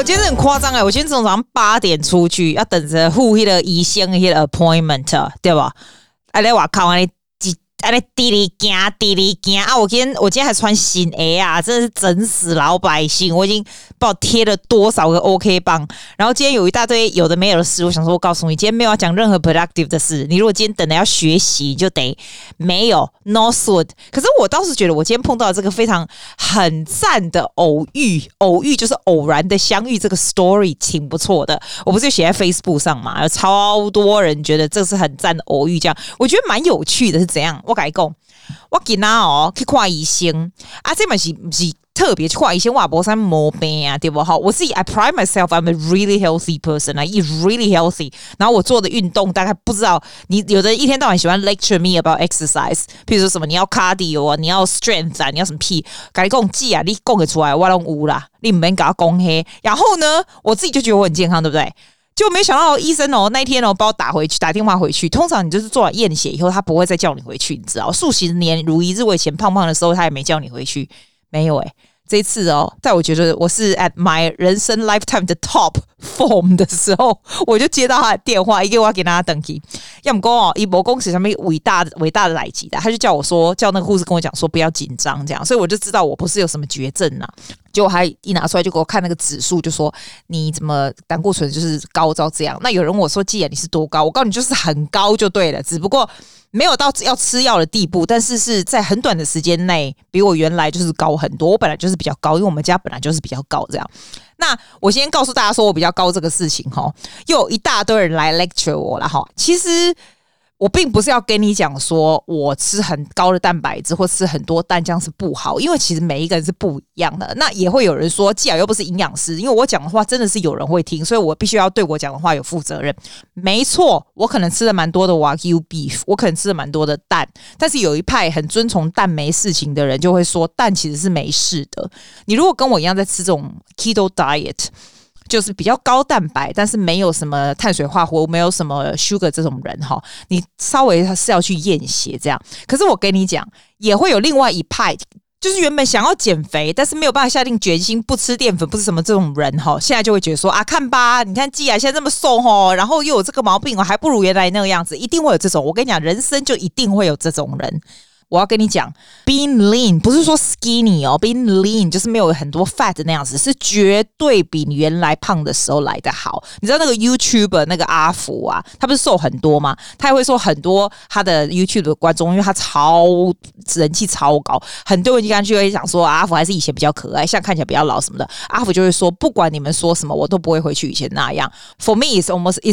我今天很夸张哎，我今天从早上8点出去，要等着护那个医生那个 appointment， 对吧？哎，来我靠，安尼滴哩惊滴哩惊啊！我今天还穿新鞋啊，真的是整死老百姓！我已经不知道贴了多少个 OK 棒，然后今天有一大堆有的没有的事，我想说，我告诉你，今天没有要讲任何 productive 的事。你如果今天等着要学习，你就得没有 no soon。可是我倒是觉得，我今天碰到这个非常很赞的偶遇就是偶然的相遇，这个 story 挺不错的。我不是写在 Facebook 上嘛，有超多人觉得这是很赞的偶遇，这样我觉得蛮有趣的，是怎样？我跟你说，我今天哦去看医生啊，这也是不是特别去看医生，我也没什么毛病啊，对不对？我自己 I pride myself I'm a really healthy person, I eat really healthy。 然后我做的运动大概不知道，你有的一天到晚喜欢 lecture me about exercise， 譬如说什么你要 cardio 啊，你要 strength 啊，你要什么屁，跟你说姐啊，你说得出来我都有啦，你不用跟我说那。然后呢，我自己就觉得我很健康，对不对？就没想到医生哦，那一天哦，把我打电话回去。通常你就是做了验血以后，他不会再叫你回去，你知道？数十年如一日，我以前胖胖的时候，他也没叫你回去，没有欸。这一次哦，在我觉得我是 at my 人生 lifetime 的 top form 的时候，我就接到他的电话，一个我给他登记。要么讲哦，一博公司上面伟大的来吉的，他就叫我说，叫那个护士跟我讲说不要紧张这样，所以我就知道我不是有什么绝症啊。结果他一拿出来就给我看那个指数，就说你怎么胆固醇就是高到这样。那有人问我说，既然你是多高，我告诉你就是很高就对了，只不过没有到要吃药的地步，但是是在很短的时间内比我原来就是高很多。我本来就是比较高，因为我们家本来就是比较高这样。那我先告诉大家说我比较高这个事情齁，又有一大堆人来 lecture 我啦齁。其实我并不是要跟你讲说我吃很高的蛋白质或吃很多蛋浆是不好，因为其实每一个人是不一样的。那也会有人说，既然又不是营养师，因为我讲的话真的是有人会听，所以我必须要对我讲的话有负责任。没错，我可能吃了蛮多的 Wagyu beef， 我可能吃了蛮多的蛋，但是有一派很遵从蛋没事情的人就会说蛋其实是没事的。你如果跟我一样在吃这种 keto diet， 就是比较高蛋白，但是没有什么碳水化合物，没有什么 sugar 这种人哈，你稍微是要去验血这样。可是我跟你讲，也会有另外一派，就是原本想要减肥，但是没有办法下定决心不吃淀粉，不是什么这种人哈，现在就会觉得说啊，看吧，你看既然现在这么瘦哈，然后又有这个毛病，我还不如原来那个样子，一定会有这种。我跟你讲，人生就一定会有这种人。我要跟你讲 being lean 不是说 skinny 哦 being lean 就是没有很多 fat 的那样子，是绝对比你原来胖的时候来得好。你知道那个 YouTuber 那个阿福啊，他不是瘦很多吗？他也会说很多他的 YouTube 的观众，因为他超人气超高，很多人就会想说阿福还是以前比较可爱，像看起来比较老什么的。阿福就会说，不管你们说什么，我都不会回去以前那样。For me, it's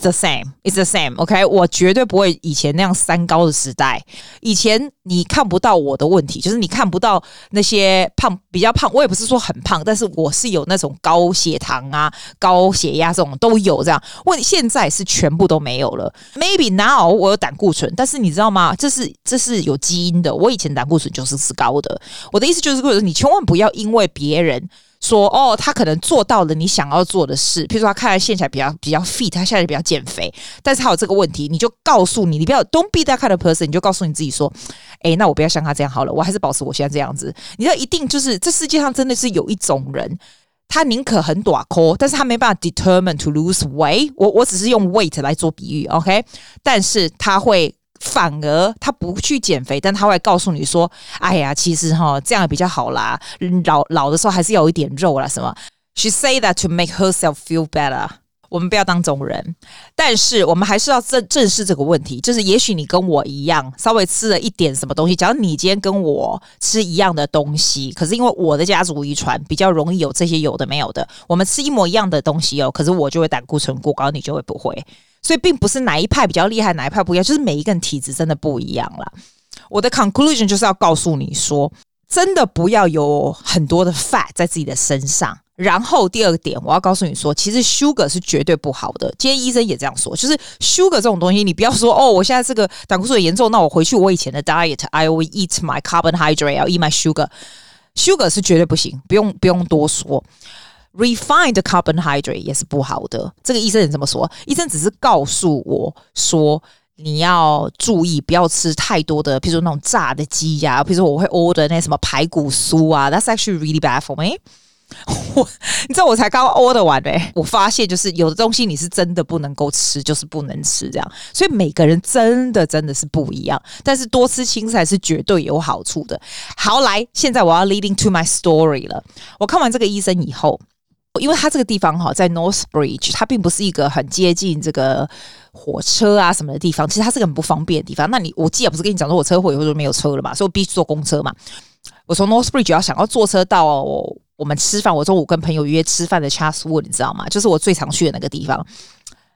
the same. It's the same. OK， 我绝对不会以前那样三高的时代。以前你看不到我的问题，就是你看不到那些胖比较胖，我也不是说很胖，但是我是有那种高血糖啊、高血压这种都有这样。我现在是全部都没有了。Maybe now 我有胆固醇，但是你知道吗？这是有基因的。我以前胆固醇就是高的。我的意思就是，你千万不要因为别人说哦，他可能做到了你想要做的事，譬如说他看起来比较 fit， 他现在比较减肥，但是他有这个问题，你就告诉你，你不要 don't be that kind of person， 你就告诉你自己说，欸，那我不要像他这样好了，我还是保持我现在这样子。你知道，一定就是这世界上真的是有一种人，他宁可很短抠，但是他没办法 determine to lose weight。我只是用 weight 来做比喻 ，OK？ 但是他会。反而他不去减肥，但他会告诉你说：“哎呀，其实哈这样比较好啦，老的时候还是要有一点肉啦。”什么 ？She say that to make herself feel better。我们不要当种人，但是我们还是要正视这个问题。就是也许你跟我一样，稍微吃了一点什么东西。假如你今天跟我吃一样的东西，可是因为我的家族遗传比较容易有这些有的没有的，我们吃一模一样的东西哦，可是我就会胆固醇过高，你就会不会。所以并不是哪一派比较厉害，哪一派不一样，就是每一个人体质真的不一样啦。我的 conclusion 就是要告诉你说，真的不要有很多的 fat 在自己的身上。然后第二个点，我要告诉你说，其实 sugar 是绝对不好的。今天医生也这样说，就是 sugar 这种东西，你不要说哦，我现在这个胆固醇严重，那我回去我以前的 diet，I will eat my carbohydrate， I'll eat my sugar。sugar 是绝对不行，不用多说。Refined carbohydrate 也是不好的，这个医生也这么说。医生只是告诉我说，你要注意不要吃太多的，譬如说那种炸的鸡呀，譬如说我会 order 那什么排骨酥啊 ，That's actually really bad for me。你知道我才刚 order 完欸，我发现就是有的东西你是真的不能够吃，就是不能吃这样，所以每个人真的是不一样，但是多吃青菜是绝对有好处的。好，来，现在我要 leading to my story 了。我看完这个医生以后，因为他这个地方在 North Bridge， 它并不是一个很接近这个火车啊什么的地方，其实它是个很不方便的地方。那你我记得不是跟你讲说我车祸以后就没有车了嘛，所以我必须坐公车嘛。我从 North Bridge 想要坐车到我们吃饭，我中午跟朋友约吃饭的 Chatswood， 你知道吗？就是我最常去的那个地方。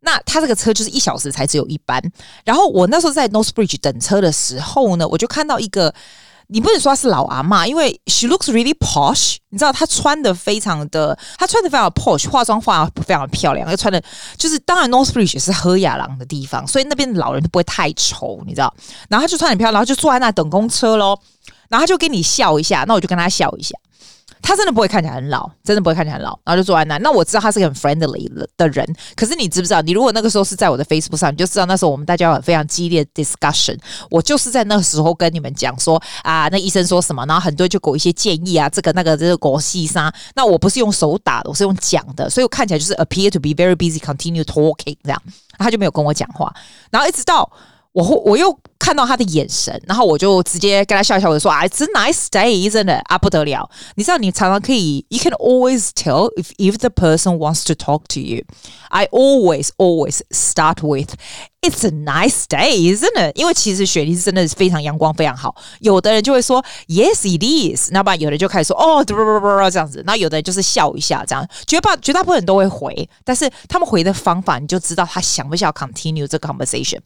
那他这个车就是1小时才只有一班。然后我那时候在 North Bridge 等车的时候呢，我就看到一个，你不能说她是老阿嬷，因为 she looks really posh， 你知道她穿得非常 posh， 化妆化得非常漂亮，又穿的就是当然 North Bridge 也是喝雅郎的地方，所以那边的老人都不会太丑，你知道。然后她就穿很漂亮，然后就坐在那等公车咯，然后她就跟你笑一下，那我就跟她笑一下。他真的不会看起来很老，真的不会看起来很老，然后就坐在那。那我知道他是个很 friendly 的人，可是你知不知道，你如果那个时候是在我的 Facebook 上，你就知道那时候我们大家有非常激烈的 discussion。我就是在那个时候跟你们讲说啊，那医生说什么，然后很多人就给我一些建议啊，这个那个这个国西沙。那我不是用手打的，我是用讲的，所以我看起来就是 appear to be very busy, continue talking 这样。他就没有跟我讲话，然后一直到我又看到他的眼神，然后我就直接跟他笑一笑，我就说啊 ，It's a nice day， 真的啊，不得了！你知道，你常常可以 ，You can always tell if the person wants to talk to you. I always start with It's a nice day， 真的，因为其实雪梨是真的非常阳光，非常好。有的人就会说 Yes, it is， 那不然有的人就开始说哦，这样子，那有的人就是笑一下这样。绝大部分人都会回，但是他们回的方法，你就知道他想不想 continue 这个 conversation。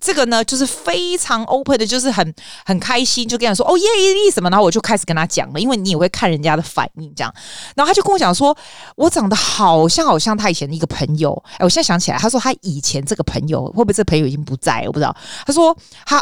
这个呢，就是非常 open 的，就是很开心，就跟他说哦耶耶什么，然后我就开始跟他讲了，因为你也会看人家的反应这样。然后他就跟我讲说，我长得好像他以前的一个朋友，哎，我现在想起来，他说他以前这个朋友，会不会这朋友已经不在，我不知道。他说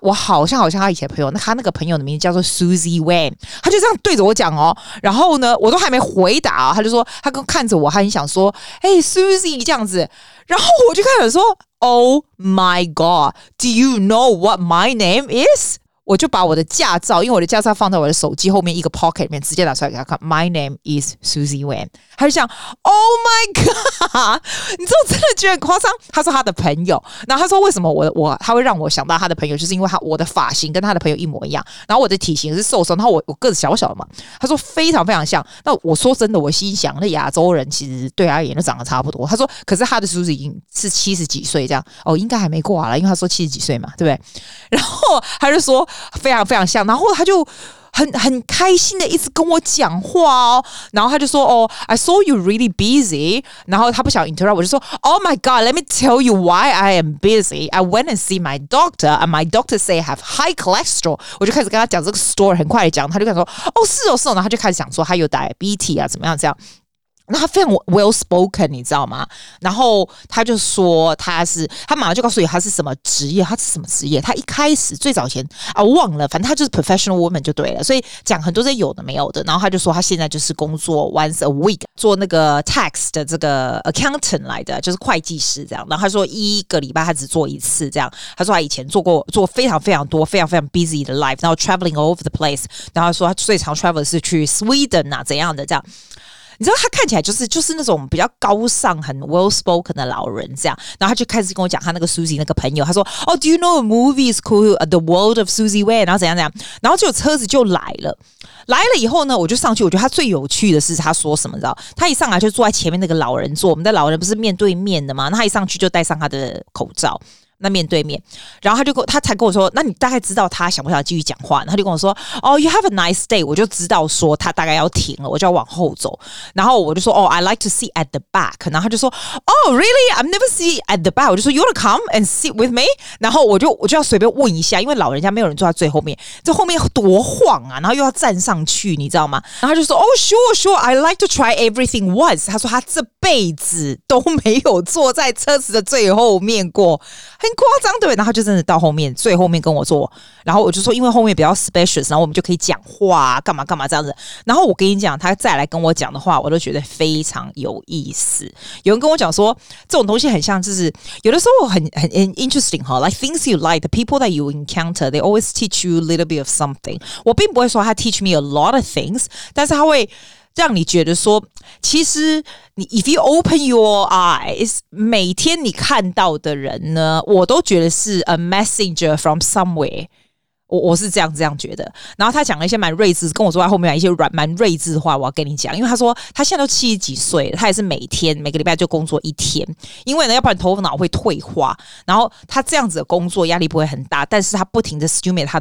我好像他以前的朋友，那他那个朋友的名字叫做 Susie Wen， 他就这样对着我讲哦，然后呢，我都还没回答，他就说他看着我，他很想说，哎 Susie 这样子，然后我就开始说。Oh my God, do you know what my name is? 我就把我的驾照，因为我的驾照放在我的手机后面一个 pocket 里面，直接拿出来给他看。My name is Susie Wen。他就想 ，Oh my God， 你知道我真的觉得很夸张。他说他的朋友，然后他说为什么他会让我想到他的朋友，就是因为我的发型跟他的朋友一模一样，然后我的体型是瘦瘦，然后我个子小小的嘛。他说非常非常像。那我说真的，我心想那亚洲人其实对他而言都长得差不多。他说，可是他的叔叔已经是70几岁这样，哦，应该还没挂了，因为他说70几岁嘛，对不对？然后他就说。非常非常像，然后他就很开心的一直跟我讲话哦，然后他就说哦 I saw you really busy， 然后他不想 interrupt， 我就说 Oh my God let me tell you why I am busy. I went and see my doctor and my doctor say I have high cholesterol， 我就开始跟他讲这个 story， 很快的讲，他就开始说哦是哦是哦，然后他就开始讲说他有 diabetes 啊怎么样这样，那他非常 well spoken， 你知道吗？然后他就说他马上就告诉你他是什么职业，他是什么职业。他一开始最早前啊忘了，反正他就是 professional woman 就对了，所以讲很多这有的没有的。然后他就说他现在就是工作 once a week 做那个 tax 的这个 accountant 来的，就是会计师这样。然后他说一个礼拜他只做一次这样。他说他以前做非常非常多非常非常 busy 的 life， 然后 traveling all over the place。然后他说他最常 travel 是去 Sweden 啊怎样的这样。你知道他看起来就是那种比较高尚、很 well spoken 的老人这样，然后他就开始跟我讲他那个 Susie 那个朋友，他说哦、oh, ，Do you know a movie is called The World of Susie Wen？ 然后怎样怎样，然后就车子就来了以后呢，我就上去，我觉得他最有趣的是他说什么，你知道？他一上来就坐在前面那个老人座，我们的老人不是面对面的吗？那他一上去就戴上他的口罩。那面对面，然后他才跟我说，那你大概知道他想不想继续讲话？他就跟我说，哦 ，You have a nice day， 我就知道说他大概要停了，我就要往后走。然后我就说，哦 ，I like to sit at the back。然后他就说，哦 ，Really? I've never sit at the back。我就说 ，You wanna come and sit with me？ 然后我就要随便问一下，因为老人家没有人坐在最后面，这后面多晃啊，然后又要站上去，你知道吗？然后他就说，哦 ，Sure, I like to try everything once。他说他这辈子都没有坐在车子的最后面过。很夸张，对，然后就真的到后面最后面跟我坐，然后我就说因为后面比较 spacious， 然后我们就可以讲话啊，干嘛干嘛这样子。然后我跟你讲，他再来跟我讲的话，我都觉得非常有意思。有人跟我讲说，这种东西很像就是有的时候很 interesting 哈 ，like things you like, the people that you encounter, they always teach you a little bit of something。我并不会说他 teach me a lot of things， 但是他会。让你觉得说，其实你 if you open your eyes， 每天你看到的人呢，我都觉得是 a messenger from somewhere。我是这样觉得。然后他讲了一些蛮睿智，跟我说他后面有一些蛮睿智的话，我要跟你讲。因为他说他现在都70几岁了，他也是每个礼拜就工作一天，因为呢要不然头脑会退化。然后他这样子的工作压力不会很大，但是他不停的 stimulate 他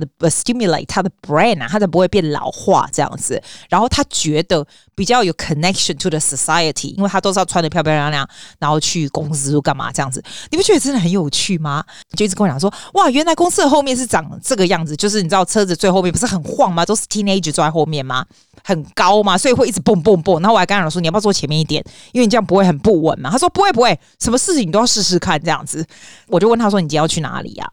的 brain 啊，他才不会变老化这样子。然后他觉得比较有 connection to the society， 因为他都是要穿得漂漂亮亮，然后去公司干嘛这样子。你不觉得真的很有趣吗？就一直跟我讲说，哇，原来公司的后面是长这个样子。就是你知道车子最后面不是很晃吗？都是 teenager 坐在后面吗？很高吗？所以会一直蹦蹦蹦。然后我还跟他讲说，你要不要坐前面一点？因为你这样不会很不稳嘛。他说不会，什么事情你都要试试看这样子。我就问他说，你今天要去哪里啊？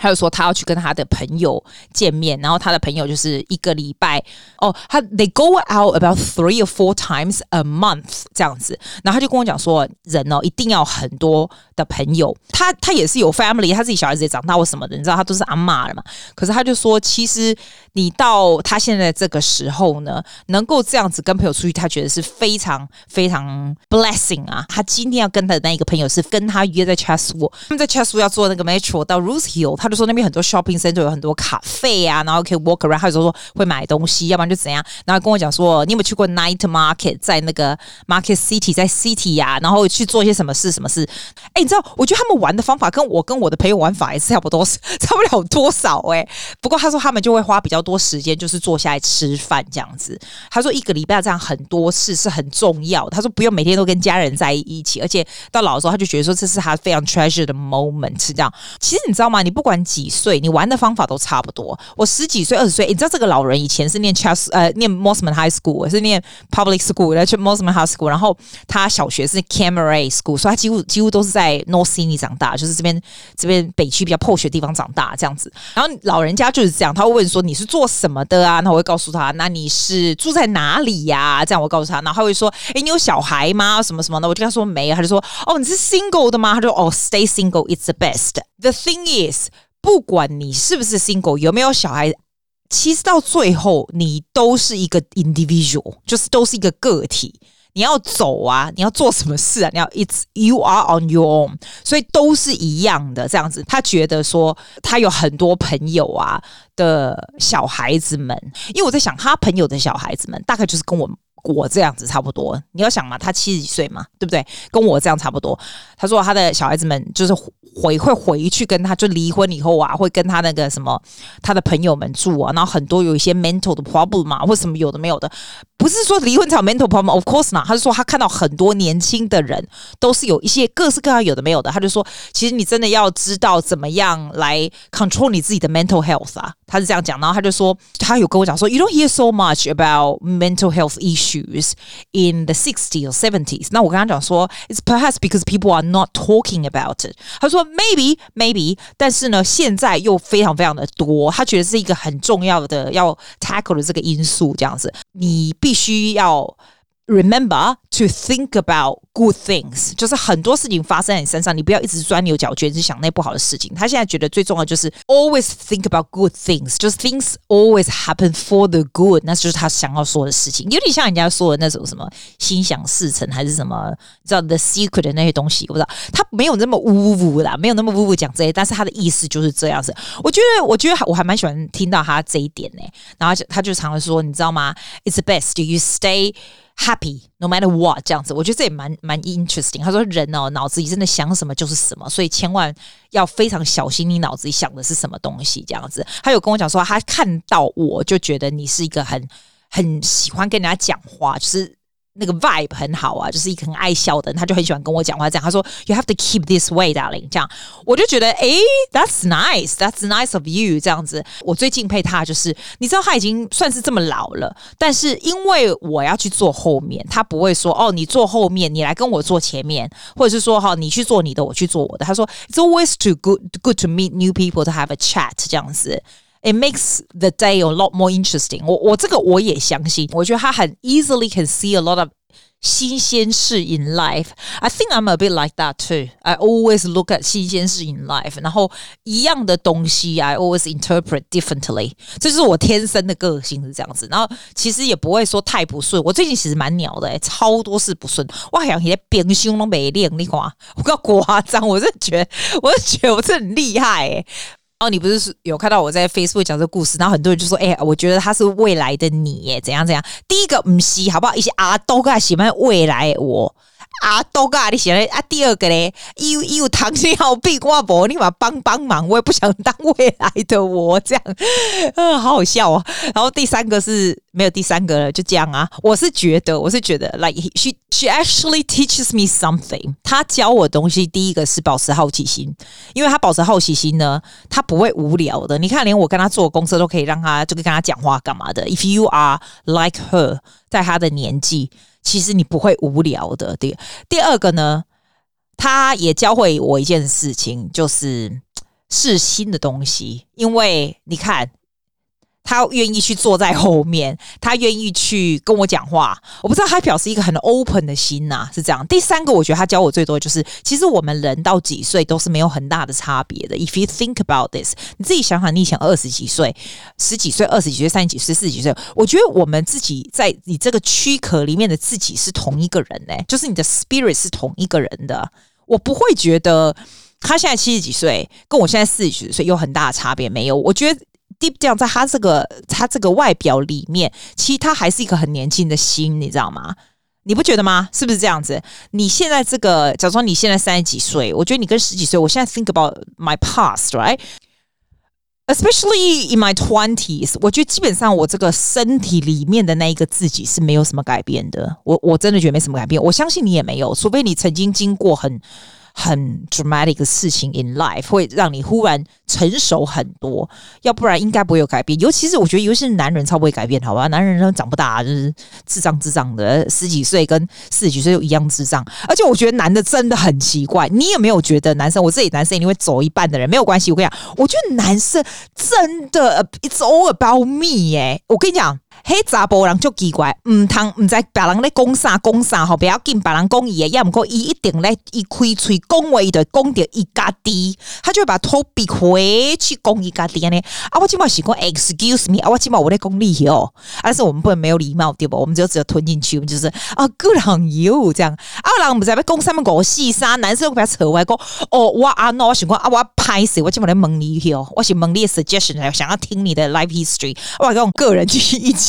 他就说他要去跟他的朋友见面，然后他的朋友就是一个礼拜哦，they go out about 3 or 4 times a month 这样子。然后他就跟我讲说，人哦一定要很多的朋友。他也是有 family， 他自己小孩子也长大或什么的，你知道他都是阿嬷了嘛。可是他就说，其实你到他现在这个时候呢，能够这样子跟朋友出去，他觉得是非常非常 blessing 啊。他今天要跟他的那一个朋友是跟他约在 Chatswood， 他们在 Chatswood 要坐那个 metro 到 Ruth Hill， 他就说那边很多 shopping center， 有很多咖啡啊，然后可以 walk around， 他就说会买东西，要不然就怎样。然后跟我讲说，你有没有去过 night market， 在那个 Market City， 在 City 啊，然后去做一些什么事。哎，你知道，我觉得他们玩的方法跟我的朋友玩法也是差不了多少。不过他说他们就会花比较多时间，就是坐下来吃饭这样子。他说一个礼拜这样很多事是很重要的。他说不用每天都跟家人在一起，而且到老的时候他就觉得说这是他非常 treasure 的 moment 这样。其实你知道吗？你不管几岁你玩的方法都差不多。我10几岁20岁，你知道这个老人以前是念 Mosman High School， 是念 Public School， 然后去 Mosman High School， 然后他小学是 Cameray School， 所以他几乎都是在 North Sydney 长大，就是这边北区比较 posh 的地方长大这样子。然后老人家就是这样，他会问说你是做什么的啊？那我会告诉他，那你是住在哪里呀？这样我告诉他，然后他会说，哎，你有小孩吗？什么什么的，我就跟他说没有，他就说哦，你是 single 的吗？他就哦 ，stay single it's the best。The thing is，不管你是不是 single， 有没有小孩，其实到最后你都是一个 individual， 就是都是一个个体。你要走啊，你要做什么事啊，it's you are on your own， 所以都是一样的这样子。他觉得说他有很多朋友啊的小孩子们，因为我在想他朋友的小孩子们大概就是跟我这样子差不多。你要想嘛，他70几岁嘛，对不对？跟我这样差不多。他说他的小孩子们就是会回去跟他，就离婚以后啊，会跟他那个什么他的朋友们住啊，然后很多有一些 mental 的 problem 嘛，或什么有的没有的。不是说离婚才有 mental problem， of course not。他是说他看到很多年轻的人都是有一些各式各样有的没有的，他就说其实你真的要知道怎么样来 control 你自己的 mental health 啊，他是这样讲。然后他就说，他有跟我讲说 ，You don't hear so much about mental health issues in the 60s or 70s。那我跟他讲说 ，It's perhaps because people are not talking about it。他说 Maybe， 但是呢，现在又非常非常的多，他觉得是一个很重要的要 tackle 的这个因素，这样子你必须要 remember to think about good things， 就是很多事情发生在你身上，你不要一直钻牛角尖，只想那不好的事情。他现在觉得最重要就是 always think about good things， 就是 things always happen for the good， 那就是他想要说的事情。有点像人家说的那种什么心想事成，还是什么你知道 the secret 的那些东西，我不知道。他没有那么呜啦，没有那么呜讲这些，但是他的意思就是这样子。我觉得我还蛮喜欢听到他这一点呢。然后他就常常说，你知道吗 ？It's the best you stay happy no matter what， 这样子。我觉得这也蛮 interesting。 他说人哦，脑子里真的想什么就是什么，所以千万要非常小心你脑子里想的是什么东西这样子。他有跟我讲说，他看到我就觉得你是一个很喜欢跟人家讲话，就是那个 vibe 很好啊，就是一个很爱笑的人，他就很喜欢跟我讲话这样。他说 You have to keep this way darling， 这样我就觉得that's nice of you 这样子。我最敬佩他，就是你知道他已经算是这么老了，但是因为我要去坐后面，他不会说哦你坐后面你来跟我坐前面，或者是说、哦、你去做你的我去做我的。他说 It's always too good to meet new people to have a chat 这样子。It makes the day a lot more interesting. 我这个我也相信，我觉得他很 easily can see a lot of 新鲜事 in life. I think I'm a bit like that too. I always look at 新鲜事 in life. 然后一样的东西 I always interpret differently. 这就是我天生的个性是这样子。然后其实也不会说太不顺。我最近其实蛮鸟的、欸、超多事不顺。我想你在冰箱都没练，你看我够夸张，我真的觉得我真的很厉害、欸。哦，你不是有看到我在 Facebook 讲这个故事，然后很多人就说：“哎、欸，我觉得他是未来的你耶，怎样怎样。”第一个不是，好不好？一些阿豆哥喜欢未来的我，阿豆哥你喜欢啊。第二个嘞，有糖尿病，我不，你嘛帮忙，我也不想当未来的我这样，好好笑哦。然后第三个是没有第三个了，就这样啊。我是觉得 ，like she actually teaches me something. 她教我东西，第一个是保持好奇心，因为她保持好奇心呢，她不会无聊的。你看，连我跟她做公司都可以让她就跟她讲话干嘛的。If you are like her， 在她的年纪，其实你不会无聊的。第二个呢，她也教会我一件事情，就是是新的东西，因为你看。他愿意去坐在后面，他愿意去跟我讲话。我不知道他表示一个很 open 的心啊，是这样。第三个，我觉得他教我最多就是，其实我们人到几岁都是没有很大的差别的。If you think about this， 你自己想想，你以前20几岁、10几岁、20几岁、30几岁、40几岁，我觉得我们自己在你这个躯壳里面的自己是同一个人嘞、欸，就是你的 spirit 是同一个人的。我不会觉得他现在70几岁跟我现在40几岁有很大的差别，没有。我觉得。Deep down 在他这个外表里面，其实他还是一个很年轻的心，你知道吗？你不觉得吗？是不是这样子？你现在这个，假如说你现在30几岁，我觉得你跟10几岁，我现在 think about my past, right? Especially in my 20s, 我觉得基本上我这个身体里面的那一个自己是没有什么改变的。我真的觉得没什么改变，我相信你也没有，除非你曾经经过很 dramatic 的事情 in life 会让你忽然成熟很多，要不然应该不会有改变。尤其是我觉得，尤其是男人超不会改变，好吧？男人长不大，就是智障的，10几岁跟40几岁又一样智障。而且我觉得男的真的很奇怪，你有没有觉得男生？我自己男生一定会走一半的人，没有关系。我跟你讲，我觉得男生真的 it's all about me 耶。我跟你讲。嘿，查甫人就奇怪，唔知别人咧讲啥讲啥吼，不要紧，别人讲伊嘅，要唔过伊一定咧，伊开嘴讲话就讲到伊家己，他就会把 topic 回去讲伊家己安尼。啊，我今晚是讲 excuse me， 啊，我今晚我咧讲你哦，但是我们不能没有礼貌对不？我们就只有吞进去，我们就是啊 good on you 这样。啊，人唔知要讲什么五四三，男生又不要扯歪讲，哦，我啊喏，我想讲啊，我拍死，我今晚来问你哦，我是问你的 suggestion， 想要听你的 life history， 我讲个人去意见。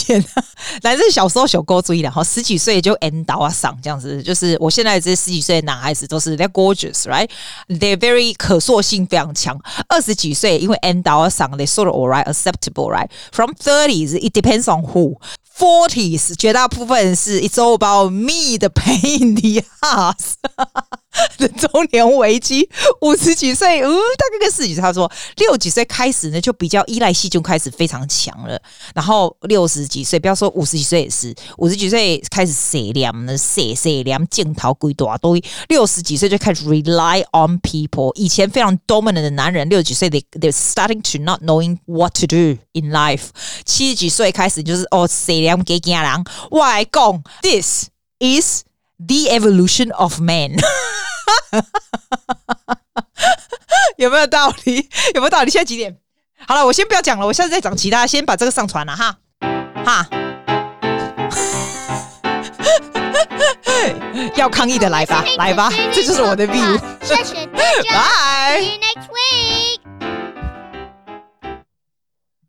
男生小时候小勾注意了哈，10几岁就 end 到啊上这样子，就是我现在这10几岁的男孩子都是 they're gorgeous, right? They're very 可塑性非常强。20几岁因为 end 到啊上 they sort of alright acceptable, right? From 30s it depends on who.40s 绝大部分是 It's all about me 的 pain in the ass 的中年危机。50几岁大概跟40几岁他说60几岁开始呢就比较依赖性就开始非常强了，然后60几岁不要说50几岁也是，50几岁开始洗凉镜头几大堆，60几岁就开始 rely on people。 以前非常 dominant 的男人60几岁 they're starting to not knowing what to do in life。 70几岁开始就是洗凉给惊人，我来讲 ，This is the evolution of man 。有没有道理？有没有道理？现在几点？好了，我先不要讲了，我下次再讲其他，先把这个上传了哈。要抗议的来吧，这就是我的 view。拜。